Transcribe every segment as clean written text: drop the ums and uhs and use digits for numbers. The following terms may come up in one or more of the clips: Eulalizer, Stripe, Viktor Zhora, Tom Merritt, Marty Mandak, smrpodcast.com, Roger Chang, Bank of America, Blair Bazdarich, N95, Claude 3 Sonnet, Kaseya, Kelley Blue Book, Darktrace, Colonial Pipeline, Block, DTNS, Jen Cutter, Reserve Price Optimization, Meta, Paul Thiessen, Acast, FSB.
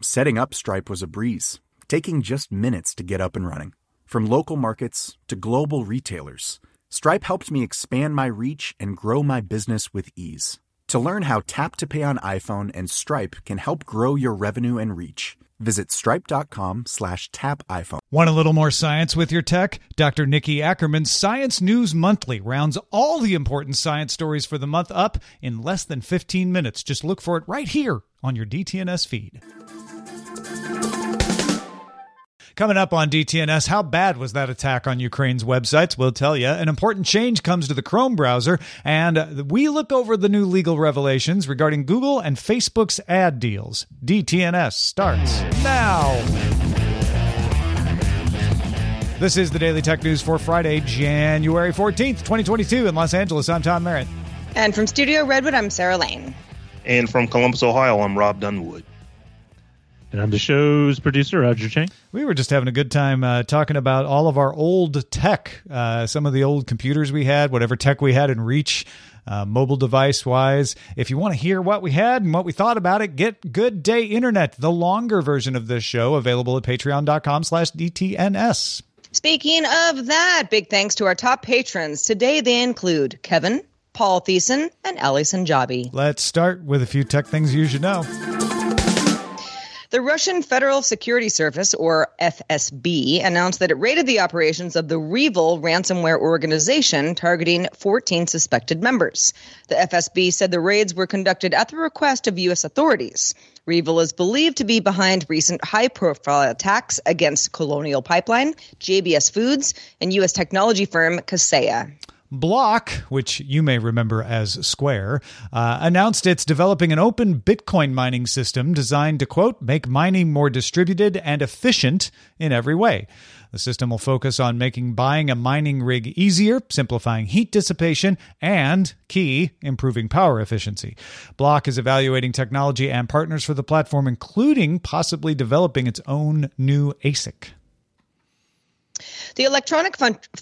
Setting up Stripe was a breeze, taking just minutes to get up and running. From local markets to global retailers, Stripe helped me expand my reach and grow my business with ease. To learn how Tap to Pay on iPhone and Stripe can help grow your revenue and reach, visit stripe.com/tapiphone. Want a little more science with your tech? Dr. Nikki Ackerman's Science News Monthly rounds all the important science stories for the month up in less than 15 minutes. Just look for it right here on your DTNS feed. Coming up on DTNS, how bad was that attack on Ukraine's websites? We'll tell you. An important change comes to the Chrome browser, and we look over the new legal revelations regarding Google and Facebook's ad deals. DTNS starts now. This is the Daily Tech News for Friday, January 14th, 2022 in Los Angeles. I'm Tom Merritt. And from Studio Redwood, I'm Sarah Lane. And from Columbus, Ohio, I'm Rob Dunwood. And I'm the show's producer, Roger Chang. We were just having a good time talking about all of our old tech, some of the old computers we had, whatever tech we had in reach, mobile device-wise. If you want to hear what we had and what we thought about it, get Good Day Internet, the longer version of this show, available at patreon.com/DTNS. Speaking of that, big thanks to our top patrons. Today they include Kevin, Paul Thiessen, and Allison Jobby. Let's start with a few tech things you should know. The Russian Federal Security Service, or FSB, announced that it raided the operations of the Revil ransomware organization, targeting 14 suspected members. The FSB said the raids were conducted at the request of U.S. authorities. Revil is believed to be behind recent high-profile attacks against Colonial Pipeline, JBS Foods, and U.S. technology firm Kaseya. Block, which you may remember as Square, announced it's developing an open Bitcoin mining system designed to, quote, make mining more distributed and efficient in every way. The system will focus on making buying a mining rig easier, simplifying heat dissipation, and, key, improving power efficiency. Block is evaluating technology and partners for the platform, including possibly developing its own new ASIC. The Electronic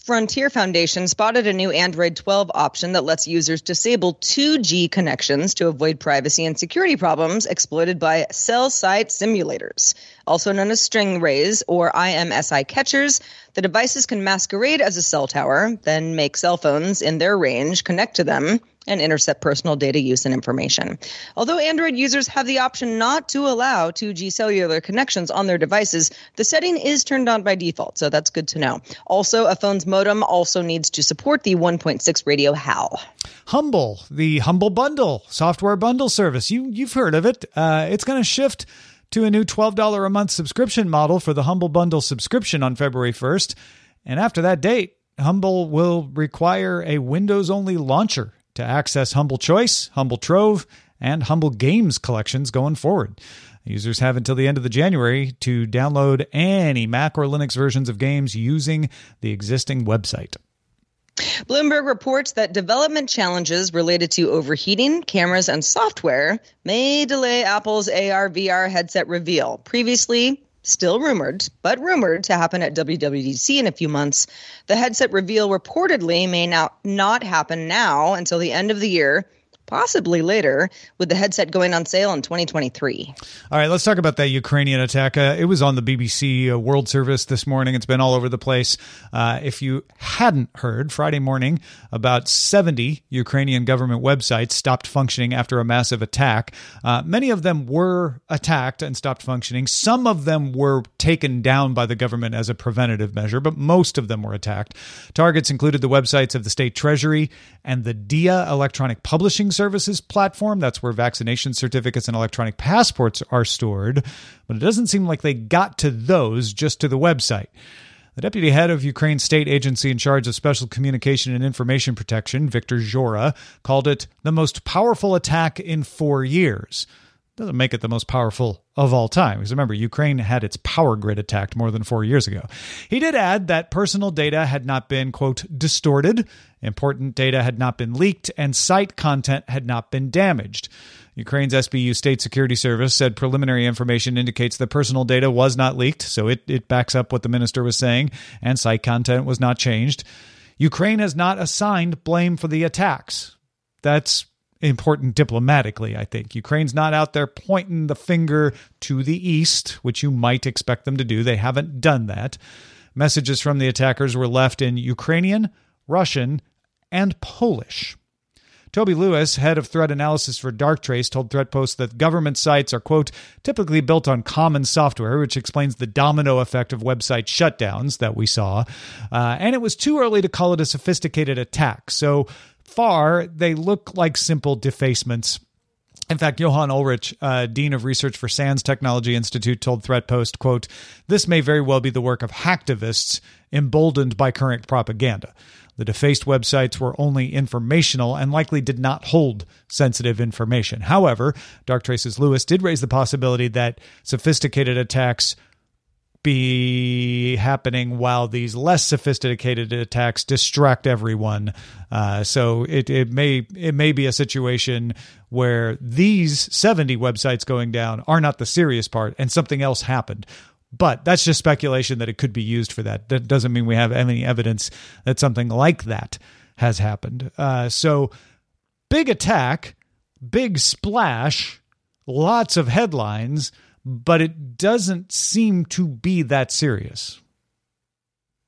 Frontier Foundation spotted a new Android 12 option that lets users disable 2G connections to avoid privacy and security problems exploited by cell site simulators. Also known as Stingrays or IMSI catchers, the devices can masquerade as a cell tower, then make cell phones in their range connect to them and intercept personal data use and information. Although Android users have the option not to allow 2G cellular connections on their devices, the setting is turned on by default, so that's good to know. Also, a phone's modem also needs to support the 1.6 radio HAL. Humble, the Humble Bundle, software bundle service. You've heard of it. It's going to shift to a new $12 a month subscription model for the Humble Bundle subscription on February 1st. And after that date, Humble will require a Windows-only launcher to access Humble Choice, Humble Trove, and Humble Games collections going forward. Users have until the end of January to download any Mac or Linux versions of games using the existing website. Bloomberg reports that development challenges related to overheating, cameras, and software may delay Apple's AR/VR headset reveal. Previously, still rumored, but rumored to happen at WWDC in a few months, the headset reveal reportedly may not happen now until the end of the year possibly later, with the headset going on sale in 2023. All right, let's talk about that Ukrainian attack. It was on the BBC World Service this morning. It's been all over the place. If you hadn't heard, Friday morning, about 70 Ukrainian government websites stopped functioning after a massive attack. Many of them were attacked and stopped functioning. Some of them were taken down by the government as a preventative measure, but most of them were attacked. Targets included the websites of the State Treasury and the DIA Electronic Publishing Services platform. That's where vaccination certificates and electronic passports are stored. But it doesn't seem like they got to those, just to the website. The deputy head of Ukraine's state agency in charge of special communication and information protection, Viktor Zhora, called it the most powerful attack in 4 years. Doesn't make it the most powerful of all time, because remember, Ukraine had its power grid attacked more than 4 years ago. He did add that personal data had not been, quote, distorted, important data had not been leaked, and site content had not been damaged. Ukraine's SBU State Security Service said preliminary information indicates that personal data was not leaked, so it backs up what the minister was saying, and site content was not changed. Ukraine has not assigned blame for the attacks. That's important diplomatically, I think. Ukraine's not out there pointing the finger to the east, which you might expect them to do. They haven't done that. Messages from the attackers were left in Ukrainian, Russian, and Polish. Toby Lewis, head of threat analysis for Darktrace, told ThreatPost that government sites are, quote, typically built on common software, which explains the domino effect of website shutdowns that we saw. And it was too early to call it a sophisticated attack. So far, they look like simple defacements. In fact, Johan Ulrich, Dean of Research for SANS Technology Institute, told ThreatPost, quote, this may very well be the work of hacktivists emboldened by current propaganda. The defaced websites were only informational and likely did not hold sensitive information. However, Darktrace's Lewis did raise the possibility that sophisticated attacks be happening while these less sophisticated attacks distract everyone. So it may be a situation where these 70 websites going down are not the serious part and something else happened. But that's just speculation that it could be used for that. That doesn't mean we have any evidence that something like that has happened. So big attack, big splash, lots of headlines, but it doesn't seem to be that serious.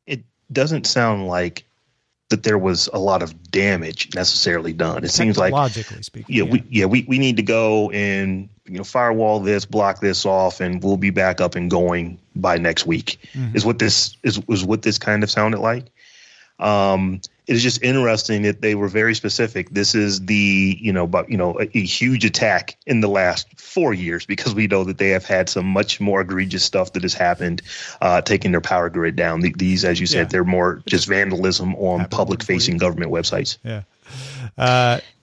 It doesn't sound like that there was a lot of damage necessarily done. It seems like, logically speaking, we need to go and firewall this, block this off, and we'll be back up and going by next week. Mm-hmm. Is what this is what this kind of sounded like. It is just interesting that they were very specific. This is the, a huge attack in the last 4 years, because we know that they have had some much more egregious stuff that has happened, taking their power grid down. These, as you said, they're more just vandalism on public facing government websites. Yeah.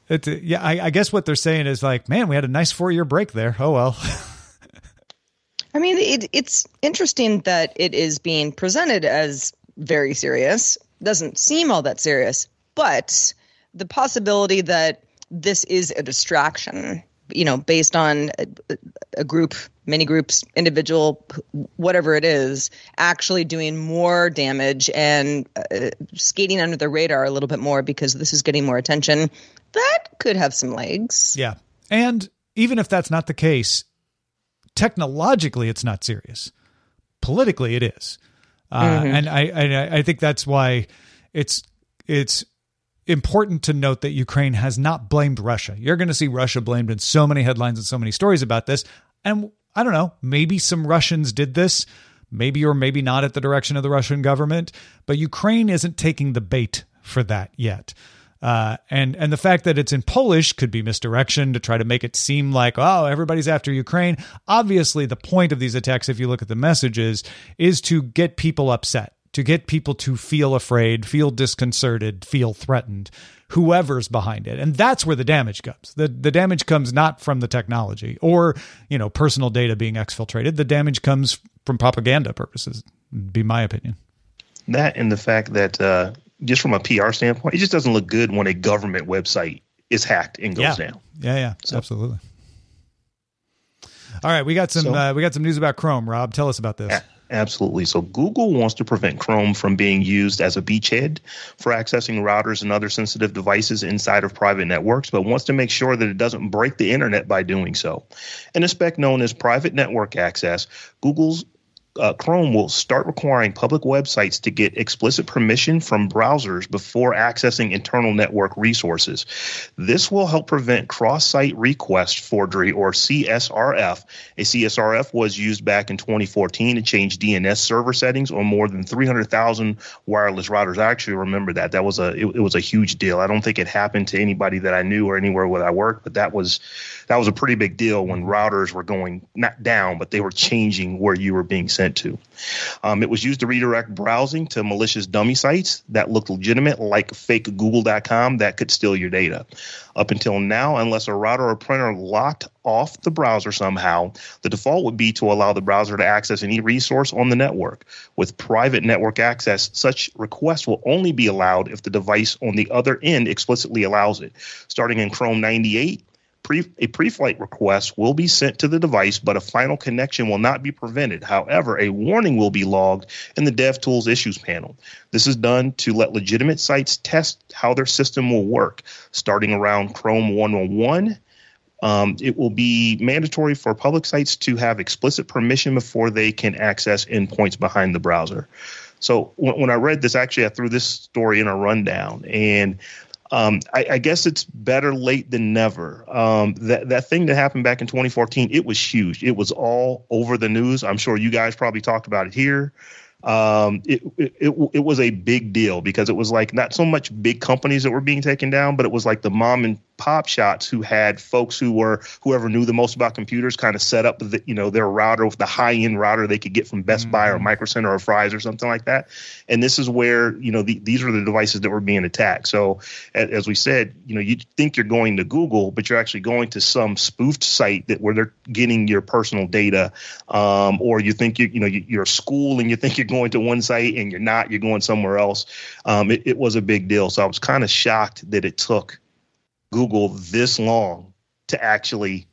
I guess what they're saying is like, man, we had a nice 4 year break there. Oh, well. I mean, it's interesting that it is being presented as very serious. Doesn't seem all that serious, but the possibility that this is a distraction, based on a group, many groups, individual, whatever it is, actually doing more damage and skating under the radar a little bit more because this is getting more attention, that could have some legs. Yeah. And even if that's not the case, technologically, it's not serious. Politically, it is. And I think that's why it's important to note that Ukraine has not blamed Russia. You're going to see Russia blamed in so many headlines and so many stories about this. And I don't know, maybe some Russians did this, maybe or maybe not at the direction of the Russian government. But Ukraine isn't taking the bait for that yet. And the fact that it's in Polish could be misdirection to try to make it seem like, oh, everybody's after Ukraine. Obviously, the point of these attacks, if you look at the messages, is to get people upset, to get people to feel afraid, feel disconcerted, feel threatened, whoever's behind it. And that's where the damage comes. The damage comes not from the technology or, personal data being exfiltrated. The damage comes from propaganda purposes, would be my opinion. That and the fact that just from a PR standpoint, it just doesn't look good when a government website is hacked and goes down. Yeah, so. Absolutely. All right, we got some news about Chrome. Rob, tell us about this. Absolutely. So Google wants to prevent Chrome from being used as a beachhead for accessing routers and other sensitive devices inside of private networks, but wants to make sure that it doesn't break the internet by doing so. In a spec known as private network access, Google's Chrome will start requiring public websites to get explicit permission from browsers before accessing internal network resources. This will help prevent cross-site request forgery, or CSRF. A CSRF was used back in 2014 to change DNS server settings on more than 300,000 wireless routers. I actually remember that. That was it was a huge deal. I don't think it happened to anybody that I knew or anywhere where I worked, but that was a pretty big deal when routers were going not down, but they were changing where you were being sent to. It was used to redirect browsing to malicious dummy sites that looked legitimate, like fake Google.com, that could steal your data. Up until now, unless a router or printer locked off the browser somehow, the default would be to allow the browser to access any resource on the network. With private network access, such requests will only be allowed if the device on the other end explicitly allows it. Starting in Chrome 98, a pre-flight request will be sent to the device, but a final connection will not be prevented. However, a warning will be logged in the DevTools issues panel. This is done to let legitimate sites test how their system will work. Starting around Chrome 101, it will be mandatory for public sites to have explicit permission before they can access endpoints behind the browser. So when I read this, actually, I threw this story in a rundown, and I guess it's better late than never. That thing that happened back in 2014, it was huge. It was all over the news. I'm sure you guys probably talked about it here. It was a big deal because it was like not so much big companies that were being taken down, but it was like the mom and pop shops who had folks whoever knew the most about computers kind of set up their router with the high end router they could get from Best Buy or Micro Center or Fry's or something like that. And this is where these are the devices that were being attacked. So as we said, you think you're going to Google, but you're actually going to some spoofed site where they're getting your personal data, or you think you're a school and you think you're going to one site and you're not, you're going somewhere else. It was a big deal. So I was kind of shocked that it took Google this long to actually,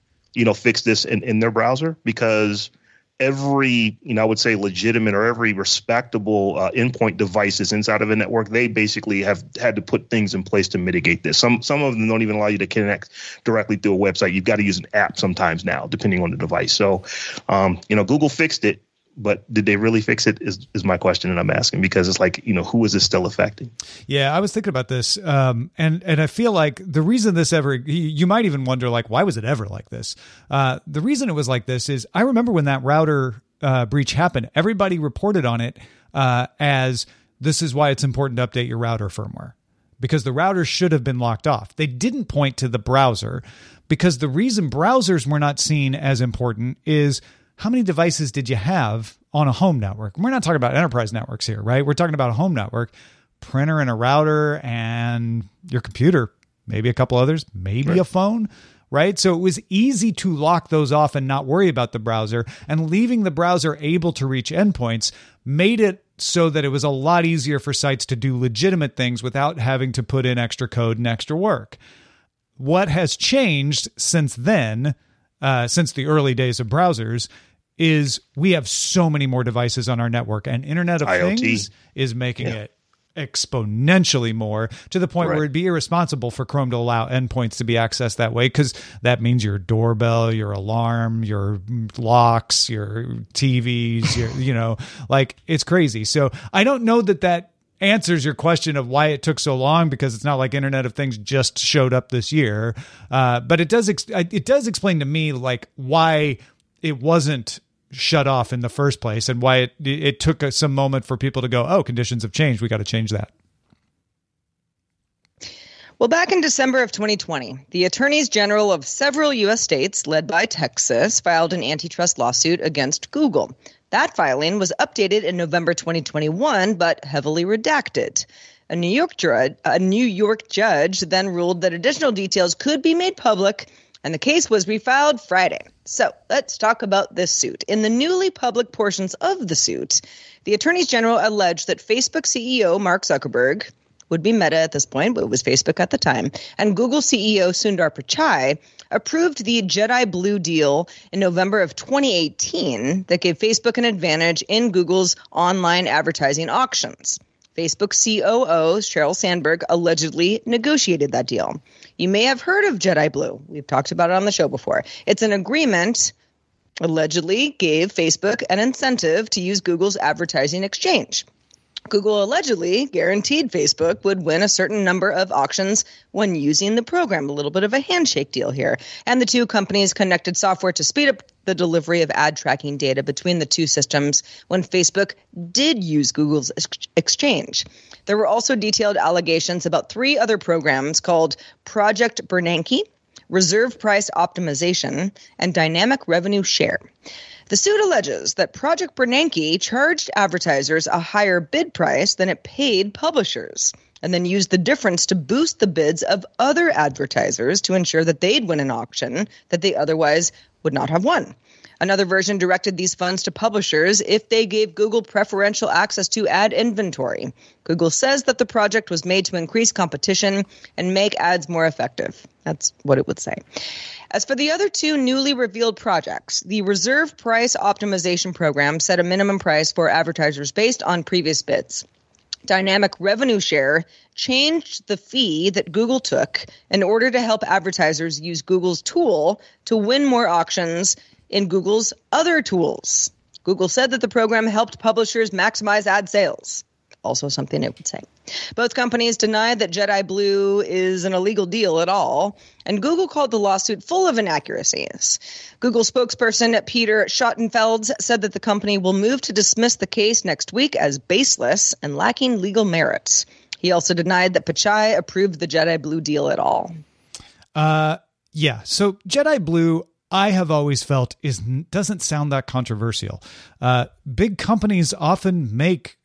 fix this in their browser, because every, I would say legitimate or every respectable endpoint device is inside of a network. They basically have had to put things in place to mitigate this. Some of them don't even allow you to connect directly through a website. You've got to use an app sometimes now, depending on the device. So, Google fixed it. But did they really fix it is my question that I'm asking, because it's like, who is this still affecting? Yeah, I was thinking about this. And I feel like the reason this ever, you might even wonder, like, why was it ever like this? The reason it was like this is I remember when that router breach happened, everybody reported on it as this is why it's important to update your router firmware, because the router should have been locked off. They didn't point to the browser, because the reason browsers were not seen as important is how many devices did you have on a home network? We're not talking about enterprise networks here, right? We're talking about a home network, printer and a router and your computer, maybe a couple others, maybe right. A phone, right? So it was easy to lock those off and not worry about the browser, and leaving the browser able to reach endpoints made it so that it was a lot easier for sites to do legitimate things without having to put in extra code and extra work. What has changed since then? Since the early days of browsers, is we have so many more devices on our network, and Internet of IoT. Things is making it exponentially more, to the point where it'd be irresponsible for Chrome to allow endpoints to be accessed that way, because that means your doorbell, your alarm, your locks, your TVs, it's crazy. So I don't know that answers your question of why it took so long, because it's not like Internet of Things just showed up this year. But it does explain to me like why it wasn't shut off in the first place, and why it took some moment for people to go, oh, conditions have changed. We got to change that. Well, back in December of 2020, the attorneys general of several U.S. states, led by Texas, filed an antitrust lawsuit against Google. That filing was updated in November 2021, but heavily redacted. A New York judge then ruled that additional details could be made public, and the case was refiled Friday. So let's talk about this suit. In the newly public portions of the suit, the attorneys general alleged that Facebook CEO Mark Zuckerberg, would be Meta at this point, but it was Facebook at the time, and Google CEO Sundar Pichai approved the Jedi Blue deal in November of 2018 that gave Facebook an advantage in Google's online advertising auctions. Facebook COO Sheryl Sandberg allegedly negotiated that deal. You may have heard of Jedi Blue. We've talked about it on the show before. It's an agreement allegedly gave Facebook an incentive to use Google's advertising exchange. Google allegedly guaranteed Facebook would win a certain number of auctions when using the program. A little bit of a handshake deal here. And the two companies connected software to speed up the delivery of ad tracking data between the two systems when Facebook did use Google's exchange. There were also detailed allegations about three other programs called Project Bernanke, Reserve Price Optimization, and Dynamic Revenue Share. The suit alleges that Project Bernanke charged advertisers a higher bid price than it paid publishers, and then used the difference to boost the bids of other advertisers to ensure that they'd win an auction that they otherwise would not have won. Another version directed these funds to publishers if they gave Google preferential access to ad inventory. Google says that the project was made to increase competition and make ads more effective. That's what it would say. As for the other two newly revealed projects, the Reserve Price Optimization Program set a minimum price for advertisers based on previous bids. Dynamic Revenue Share changed the fee that Google took in order to help advertisers use Google's tool to win more auctions in Google's other tools. Google said that the program helped publishers maximize ad sales. Also something it would say. Both companies denied that Jedi Blue is an illegal deal at all, and Google called the lawsuit full of inaccuracies. Google spokesperson Peter Schottenfeld said that the company will move to dismiss the case next week as baseless and lacking legal merits. He also denied that Pichai approved the Jedi Blue deal at all. So Jedi Blue, I have always felt doesn't sound that controversial. Big companies often make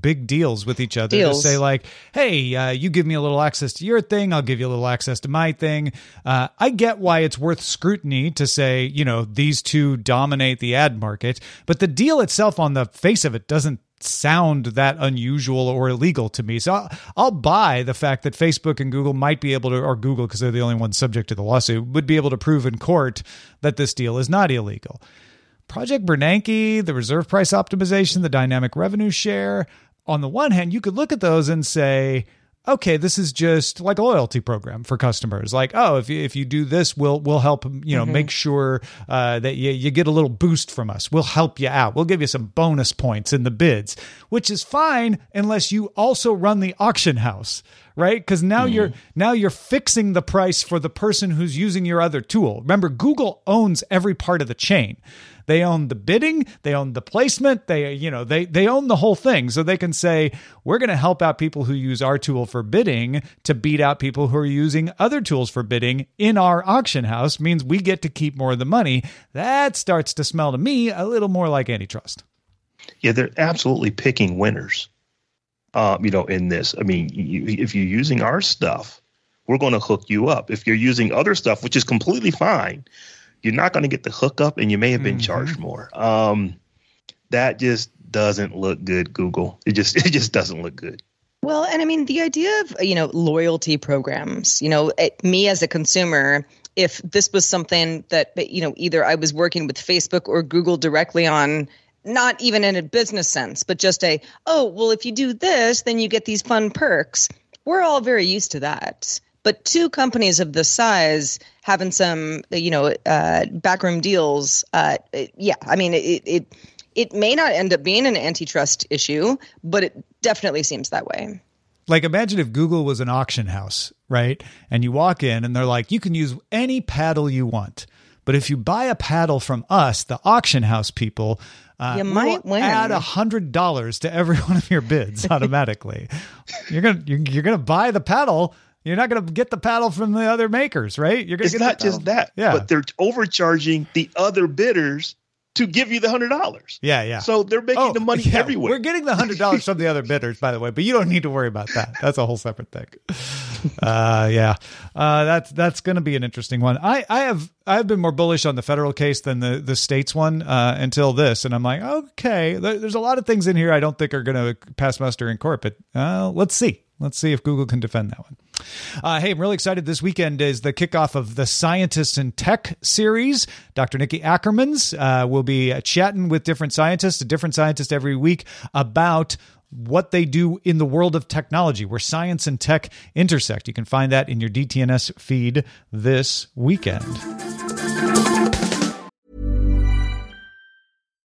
big deals with each other to say like, hey, you give me a little access to your thing. I'll give you a little access to my thing. I get why it's worth scrutiny to say, you know, these two dominate the ad market, but the deal itself on the face of it doesn't sound that unusual or illegal to me. So I'll buy the fact that Facebook and Google might be able to, or Google, because they're the only ones subject to the lawsuit, would be able to prove in court that this deal is not illegal. Project Bernanke, the Reserve Price Optimization, the Dynamic Revenue Share. On the one hand, you could look at those and say, okay, this is just like a loyalty program for customers. Like, oh, if you do this, we'll help, you know, make sure that you get a little boost from us. We'll help you out. We'll give you some bonus points in the bids, which is fine unless you also run the auction house, right? Because now you're fixing the price for the person who's using your other tool. Remember, Google owns every part of the chain. They own the bidding, they own the placement, they own the whole thing. So they can say, we're going to help out people who use our tool for bidding to beat out people who are using other tools for bidding in our auction house, means we get to keep more of the money. That starts to smell to me a little more like antitrust. Yeah, they're absolutely picking winners, in this. I mean, if you're using our stuff, we're going to hook you up. If you're using other stuff, which is completely fine, you're not going to get the hookup, and you may have been charged more. That just doesn't look good, Google. It just doesn't look good. Well, and I mean, the idea of, loyalty programs, me as a consumer, if this was something that, either I was working with Facebook or Google directly on, not even in a business sense, but just if you do this, then you get these fun perks. We're all very used to that. But two companies of this size having some, backroom deals, it may not end up being an antitrust issue, but it definitely seems that way. Like, imagine if Google was an auction house, right? And you walk in and they're like, you can use any paddle you want. But if you buy a paddle from us, the auction house people, you might win. Add $100 to every one of your bids automatically. You're gonna buy the paddle. You're not going to get the paddle from the other makers, right? It's not just that, but they're overcharging the other bidders to give you the $100. Yeah. So they're making the money everywhere. We're getting the $100 from the other bidders, by the way, but you don't need to worry about that. That's a whole separate thing. That's going to be an interesting one. I've been more bullish on the federal case than the states one until this. And I'm like, okay, there's a lot of things in here I don't think are going to pass muster in court, but let's see. Let's see if Google can defend that one. Hey, I'm really excited. This weekend is the kickoff of the Scientists in Tech series. Dr. Nikki Ackermans will be chatting with different scientists, a different scientist every week, about what they do in the world of technology, where science and tech intersect. You can find that in your DTNS feed this weekend.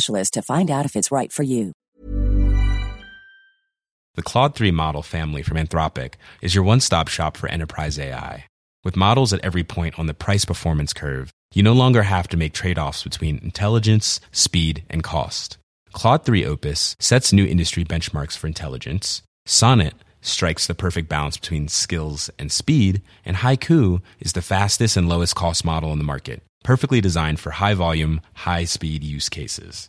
to find out if it's right for you. The Claude 3 model family from Anthropic is your one-stop shop for enterprise AI. With models at every point on the price-performance curve, you no longer have to make trade-offs between intelligence, speed, and cost. Claude 3 Opus sets new industry benchmarks for intelligence, Sonnet strikes the perfect balance between skills and speed, and Haiku is the fastest and lowest-cost model on the market, perfectly designed for high-volume, high-speed use cases.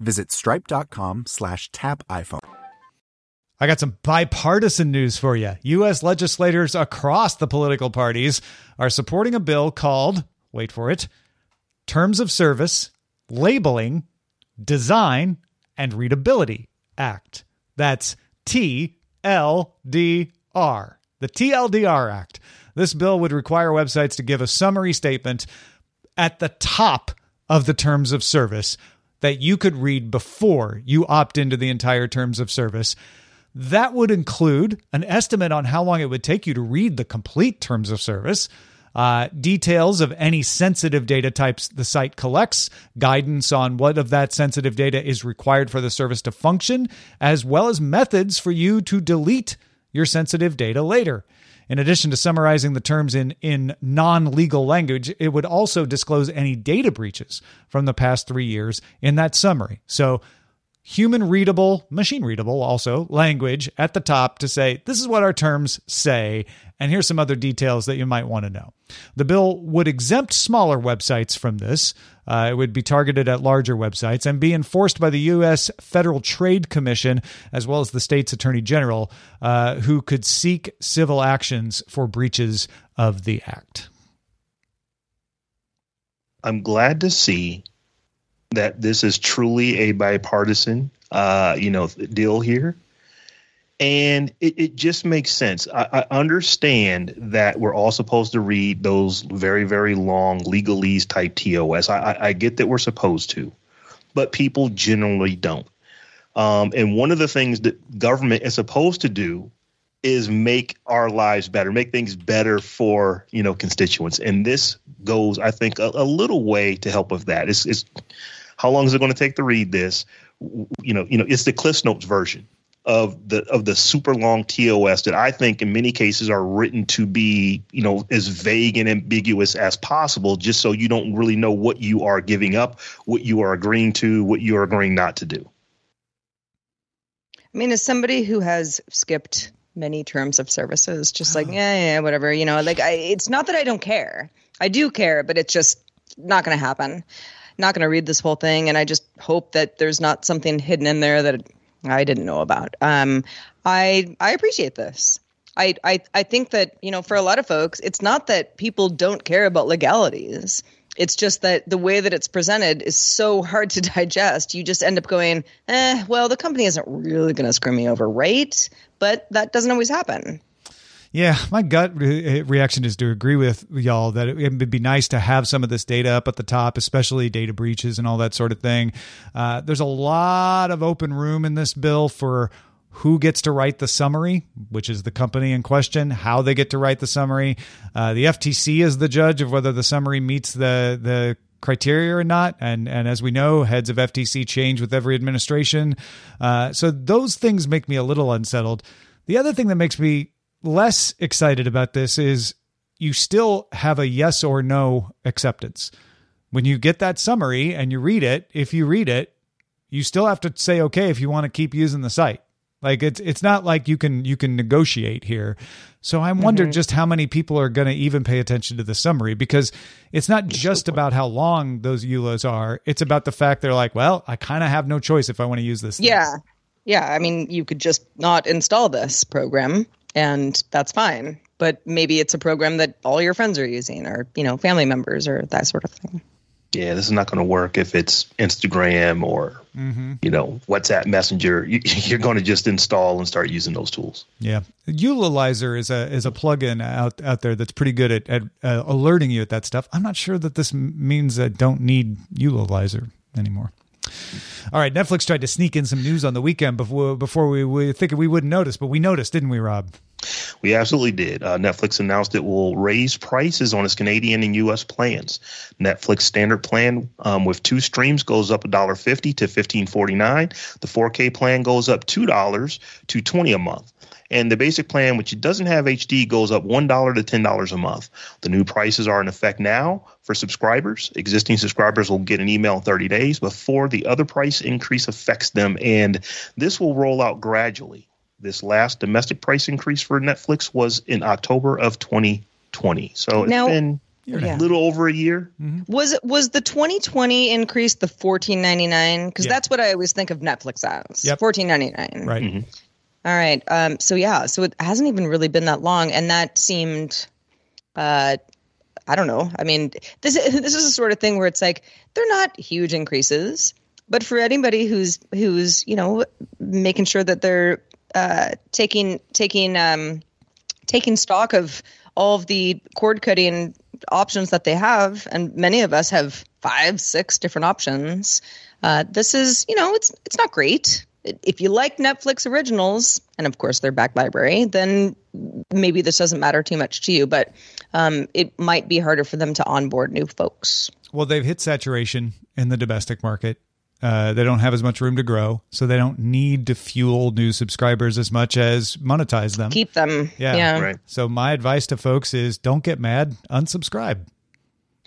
visit stripe.com/tapiphone. I got some bipartisan news for you. U.S. legislators across the political parties are supporting a bill called, wait for it, Terms of Service, Labeling, Design, and Readability Act. That's TLDR, the TLDR Act. This bill would require websites to give a summary statement at the top of the Terms of Service that you could read before you opt into the entire Terms of Service. That would include an estimate on how long it would take you to read the complete Terms of Service, details of any sensitive data types the site collects, guidance on what of that sensitive data is required for the service to function, as well as methods for you to delete your sensitive data later. In addition to summarizing the terms in non-legal language, it would also disclose any data breaches from the past 3 years in that summary. So human-readable, machine-readable also, language at the top to say, this is what our terms say, and here's some other details that you might want to know. The bill would exempt smaller websites from this. It would be targeted at larger websites and be enforced by the U.S. Federal Trade Commission, as well as the state's attorney general, who could seek civil actions for breaches of the act. I'm glad to see that this is truly a bipartisan, deal here. And it just makes sense. I understand that we're all supposed to read those very, very long legalese type TOS. I get that we're supposed to, but people generally don't. And one of the things that government is supposed to do is make our lives better, make things better for, constituents. And this goes, I think, a little way to help with that. It's how long is it going to take to read this? It's the Cliff Notes version of the super long TOS that I think in many cases are written to be, you know, as vague and ambiguous as possible, just so you don't really know what you are giving up, what you are agreeing to, what you are agreeing not to do. I mean, as somebody who has skipped many terms of services, just like, yeah, whatever, you know, like it's not that I don't care. I do care, but it's just not going to happen. Not going to read this whole thing. And I just hope that there's not something hidden in there that I didn't know about. I appreciate this. I think that, you know, for a lot of folks, it's not that people don't care about legalities. It's just that the way that it's presented is so hard to digest. You just end up going, well, the company isn't really going to screw me over, right? But that doesn't always happen. Yeah, my gut reaction is to agree with y'all that it would be nice to have some of this data up at the top, especially data breaches and all that sort of thing. There's a lot of open room in this bill for who gets to write the summary, which is the company in question, how they get to write the summary. The FTC is the judge of whether the summary meets the criteria or not. And as we know, heads of FTC change with every administration. So those things make me a little unsettled. The other thing that makes me less excited about this is you still have a yes or no acceptance. When you get that summary and you read it, if you read it, you still have to say, okay, if you want to keep using the site. Like it's not like you can negotiate here. So I'm wondering just how many people are going to even pay attention to the summary, because it's not just about how long those EULAs are. It's about the fact they're like, well, I kind of have no choice if I want to use this thing. Yeah. I mean, you could just not install this program and that's fine. But maybe it's a program that all your friends are using, or, you know, family members or that sort of thing. Yeah, this is not going to work if it's Instagram or, you know, WhatsApp Messenger. You're going to just install and start using those tools. Yeah. Eulalizer is a plugin out there that's pretty good at alerting you at that stuff. I'm not sure that this means I don't need Eulalizer anymore. All right. Netflix tried to sneak in some news on the weekend before we think we wouldn't notice, but we noticed, didn't we, Rob? We absolutely did. Netflix announced it will raise prices on its Canadian and U.S. plans. Netflix standard plan with two streams goes up $1.50 to $15.49. The 4K plan goes up $2 to $20 a month. And the basic plan, which doesn't have HD, goes up $1 to $10 a month. The new prices are in effect now for subscribers. Existing subscribers will get an email in 30 days before the other price increase affects them, and this will roll out gradually. This last domestic price increase for Netflix was in October of 2020. So it's been a little over a year. Mm-hmm. Was the 2020 increase the $14.99? Because that's what I always think of Netflix as, $14.99. Right. Mm-hmm. All right. So it hasn't even really been that long. And that seemed, I don't know. I mean, this is the sort of thing where it's like, they're not huge increases, but for anybody who's, you know, making sure that they're taking stock of all of the cord cutting options that they have. And many of us have 5, 6 different options. This is, you know, it's not great. If you like Netflix originals, and of course their back library, then maybe this doesn't matter too much to you, but it might be harder for them to onboard new folks. Well, they've hit saturation in the domestic market. They don't have as much room to grow, so they don't need to fuel new subscribers as much as monetize them. Keep them. Yeah. Right. So my advice to folks is don't get mad, unsubscribe.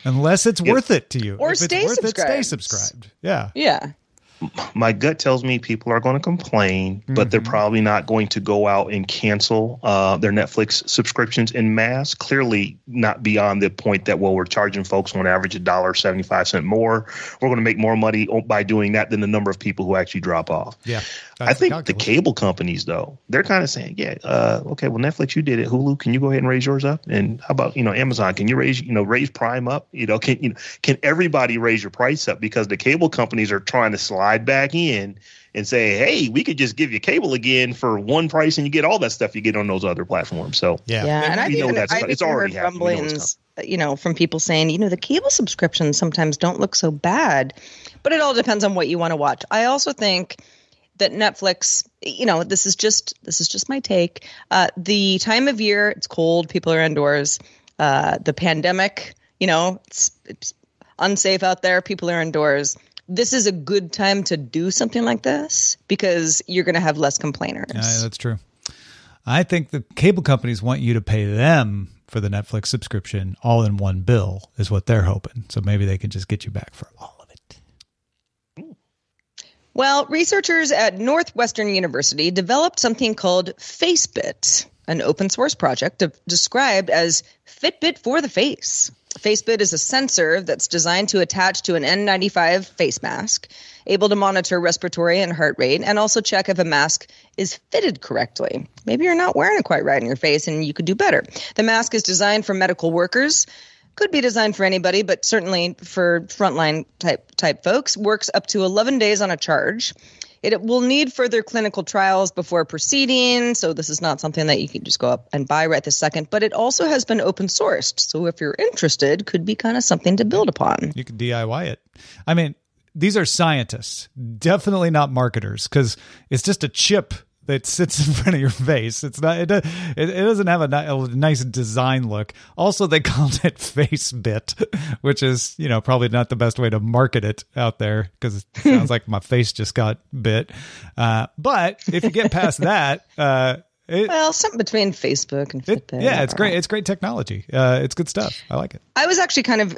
Unless it's worth it to you. Or stay subscribed. Yeah. Yeah. My gut tells me people are going to complain, but they're probably not going to go out and cancel their Netflix subscriptions en masse. Clearly not beyond the point that, well, we're charging folks on average $1.75 more. We're going to make more money by doing that than the number of people who actually drop off. Yeah, I think the cable companies, though, they're kind of saying, okay, well, Netflix, you did it. Hulu, can you go ahead and raise yours up? And how about, you know, Amazon, can you raise Prime up? You know, can everybody raise your price up? Because the cable companies are trying to slide back in and say, hey, we could just give you cable again for one price and you get all that stuff you get on those other platforms. So and I've already heard rumblings, you know, from people saying, you know, the cable subscriptions sometimes don't look so bad, but it all depends on what you want to watch. I also think that Netflix, you know, this is just my take. The time of year, it's cold, people are indoors. The pandemic, you know, it's unsafe out there, people are indoors. this is a good time to do something like this because you're going to have less complainers. Yeah, that's true. I think the cable companies want you to pay them for the Netflix subscription all in one bill is what they're hoping. So maybe they can just get you back for all of it. Well, researchers at Northwestern University developed something called Facebit, an open source project described as Fitbit for the face. Facebit is a sensor that's designed to attach to an N95 face mask, able to monitor respiratory and heart rate, and also check if a mask is fitted correctly. Maybe you're not wearing it quite right on your face and you could do better. The mask is designed for medical workers, could be designed for anybody, but certainly for frontline type folks, works up to 11 days on a charge. It will need further clinical trials before proceeding, so this is not something that you can just go up and buy right this second. But it also has been open sourced, so if you're interested, could be kind of something to build upon. You can DIY it. I mean, these are scientists, definitely not marketers, because it's just a chip that sits in front of your face. It's not. It doesn't have a nice design look. Also, they called it Facebit, which is, you know, probably not the best way to market it out there because it sounds like my face just got bit. But if you get past that, something between Facebook and Fitbit. Yeah, it's great. It's great technology. It's good stuff. I like it. I was actually kind of,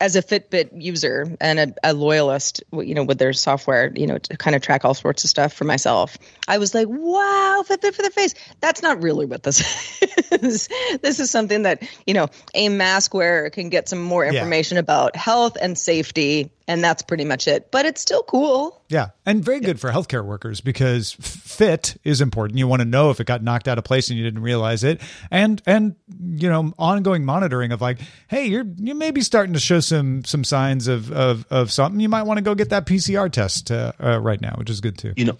as a Fitbit user and a loyalist, you know, with their software, you know, to kind of track all sorts of stuff for myself. I was like, wow, Fitbit for the face. That's not really what this is. This is something that, you know, a mask wearer can get some more information about health and safety. And that's pretty much it. But it's still cool. Yeah. And very good for healthcare workers because fit is important. You want to know if it got knocked out of place and you didn't realize it. And you know, ongoing monitoring of like, hey, you may be starting to show some signs of something. You might want to go get that PCR test right now, which is good too. You know,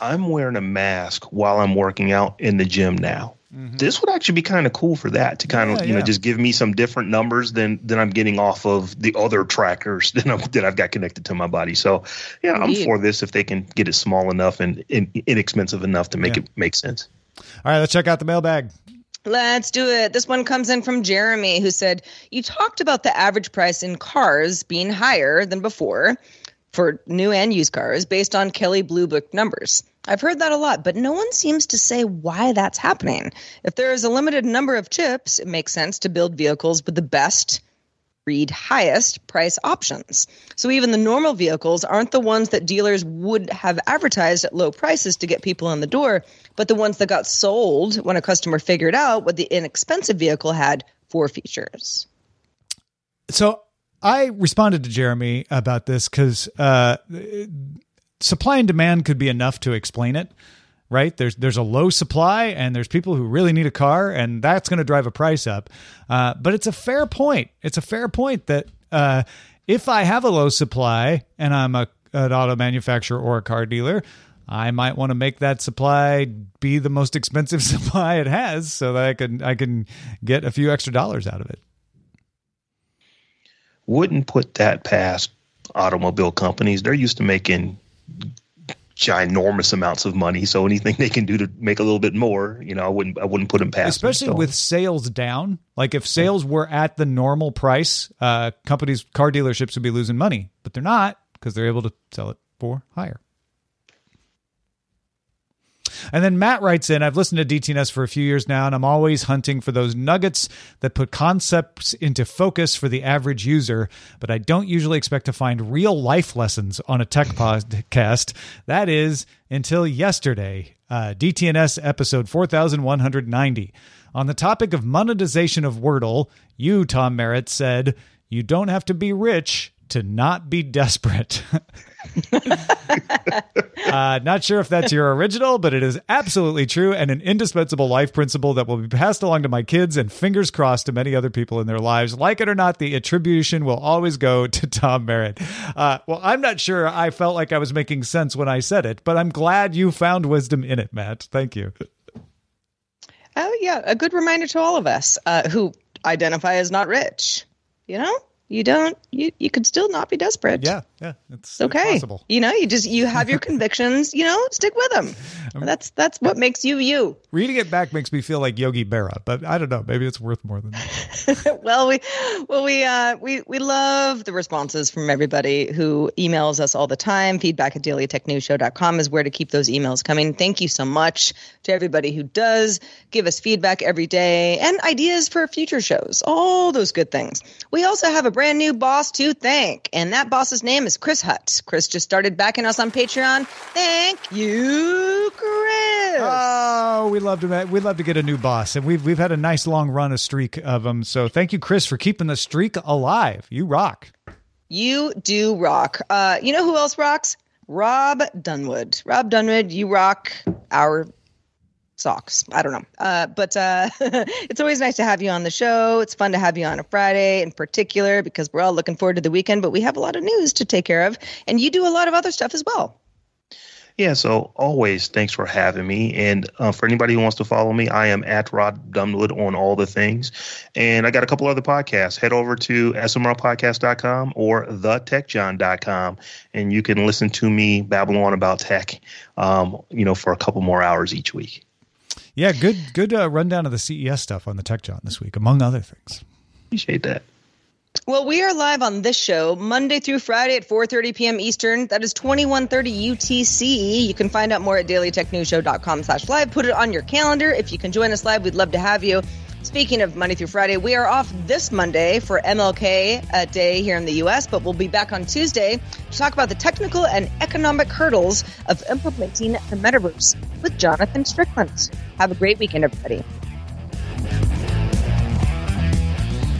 I'm wearing a mask while I'm working out in the gym now. Mm-hmm. This would actually be kind of cool for that to kind of, you know, just give me some different numbers than I'm getting off of the other trackers that I've got connected to my body. So, yeah, indeed. I'm for this if they can get it small enough and inexpensive enough to make it make sense. All right, let's check out the mailbag. Let's do it. This one comes in from Jeremy, who said, you talked about the average price in cars being higher than before for new and used cars based on Kelley Blue Book numbers. I've heard that a lot, but no one seems to say why that's happening. If there is a limited number of chips, it makes sense to build vehicles with the best, read highest price options. So even the normal vehicles aren't the ones that dealers would have advertised at low prices to get people in the door, but the ones that got sold when a customer figured out what the inexpensive vehicle had for features. So I responded to Jeremy about this because supply and demand could be enough to explain it, right? There's a low supply and there's people who really need a car and that's going to drive a price up. But it's a fair point. It's a fair point that if I have a low supply and I'm an auto manufacturer or a car dealer, I might want to make that supply be the most expensive supply it has so that I can get a few extra dollars out of it. Wouldn't put that past automobile companies. They're used to making ginormous amounts of money, so anything they can do to make a little bit more, you know, I wouldn't put them past. Especially with sales down, like if sales were at the normal price, companies, car dealerships would be losing money, but they're not because they're able to sell it for higher. And then Matt writes in, I've listened to DTNS for a few years now, and I'm always hunting for those nuggets that put concepts into focus for the average user, but I don't usually expect to find real life lessons on a tech podcast. That is, until yesterday, DTNS episode 4190. On the topic of monetization of Wordle, you, Tom Merritt, said, you don't have to be rich to not be desperate. Not sure if that's your original, but it is absolutely true and an indispensable life principle that will be passed along to my kids and fingers crossed to many other people in their lives. Like it or not, the attribution will always go to Tom Merritt. Well, I'm not sure I felt like I was making sense when I said it, but I'm glad you found wisdom in it, Matt. Thank you. Oh, yeah. A good reminder to all of us who identify as not rich, you know? You could still not be desperate. Yeah, Yeah, it's okay. It's possible. You know, you have your convictions. You know, stick with them. That's what makes you you. Reading it back makes me feel like Yogi Berra, but I don't know. Maybe it's worth more than that. Well, we love the responses from everybody who emails us all the time. Feedback@dailytechnewsshow.com is where to keep those emails coming. Thank you so much to everybody who does give us feedback every day and ideas for future shows. All those good things. We also have a brand new boss to thank, and that boss's name is Chris Hutt. Chris just started backing us on Patreon. Thank you, Chris. Oh, we love to get a new boss, and we've had a nice long run, a streak of them. So thank you, Chris, for keeping the streak alive. You rock. You do rock. You know who else rocks? Rob Dunwood. Rob Dunwood, you rock our socks. I don't know. But it's always nice to have you on the show. It's fun to have you on a Friday in particular because we're all looking forward to the weekend, but we have a lot of news to take care of, and you do a lot of other stuff as well. Yeah, so always thanks for having me. And for anybody who wants to follow me, I am at Rob Dunwood on all the things. And I got a couple other podcasts. Head over to smrpodcast.com or thetechjohn.com, and you can listen to me babble on about tech for a couple more hours each week. Yeah, good rundown of the CES stuff on the Tech John this week, among other things. Appreciate that. Well, we are live on this show Monday through Friday at 4:30 p.m. Eastern. That is 21:30 UTC. You can find out more at dailytechnewsshow.com/live. Put it on your calendar. If you can join us live, we'd love to have you. Speaking of Monday through Friday, we are off this Monday for MLK Day here in the U.S., but we'll be back on Tuesday to talk about the technical and economic hurdles of implementing the metaverse with Jonathan Strickland. Have a great weekend, everybody.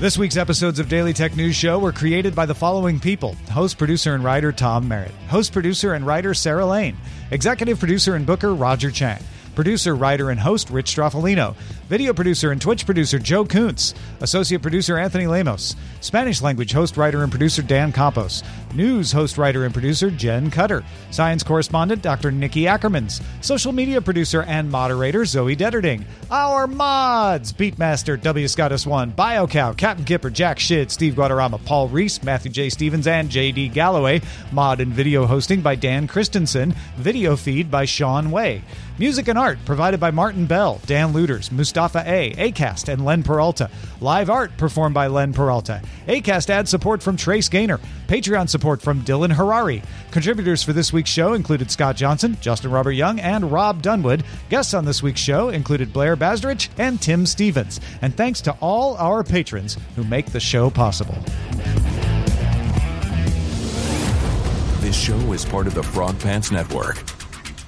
This week's episodes of Daily Tech News Show were created by the following people. Host, producer, and writer Tom Merritt. Host, producer, and writer Sarah Lane. Executive producer and booker Roger Chang. Producer, writer, and host Rich Straffolino. Video producer and Twitch producer Joe Kuntz. Associate producer Anthony Lemos. Spanish language host, writer, and producer Dan Campos. News host, writer, and producer Jen Cutter. Science correspondent Dr. Nikki Ackermans. Social media producer and moderator Zoe Detterding. Our mods: Beatmaster, W. Scottus1, BioCow, Captain Kipper, Jack Shid, Steve Guadarrama, Paul Reese, Matthew J. Stevens, and J.D. Galloway. Mod and video hosting by Dan Christensen. Video feed by Sean Way. Music and art provided by Martin Bell, Dan Luters, Mustafa A., Acast, and Len Peralta. Live art performed by Len Peralta. Acast ad support from Trace Gaynor. Patreon support from Dylan Harari. Contributors for this week's show included Scott Johnson, Justin Robert Young, and Rob Dunwood. Guests on this week's show included Blair Bazdarich and Tim Stevens. And thanks to all our patrons who make the show possible. This show is part of the Frog Pants Network.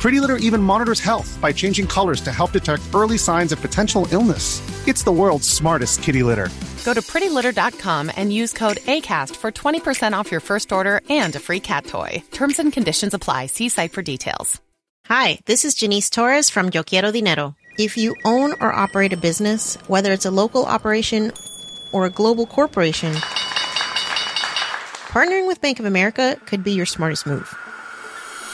Pretty Litter even monitors health by changing colors to help detect early signs of potential illness. It's the world's smartest kitty litter. Go to prettylitter.com and use code ACAST for 20% off your first order and a free cat toy. Terms and conditions apply. See site for details. Hi, this is Janice Torres from Yo Quiero Dinero. If you own or operate a business, whether it's a local operation or a global corporation, partnering with Bank of America could be your smartest move.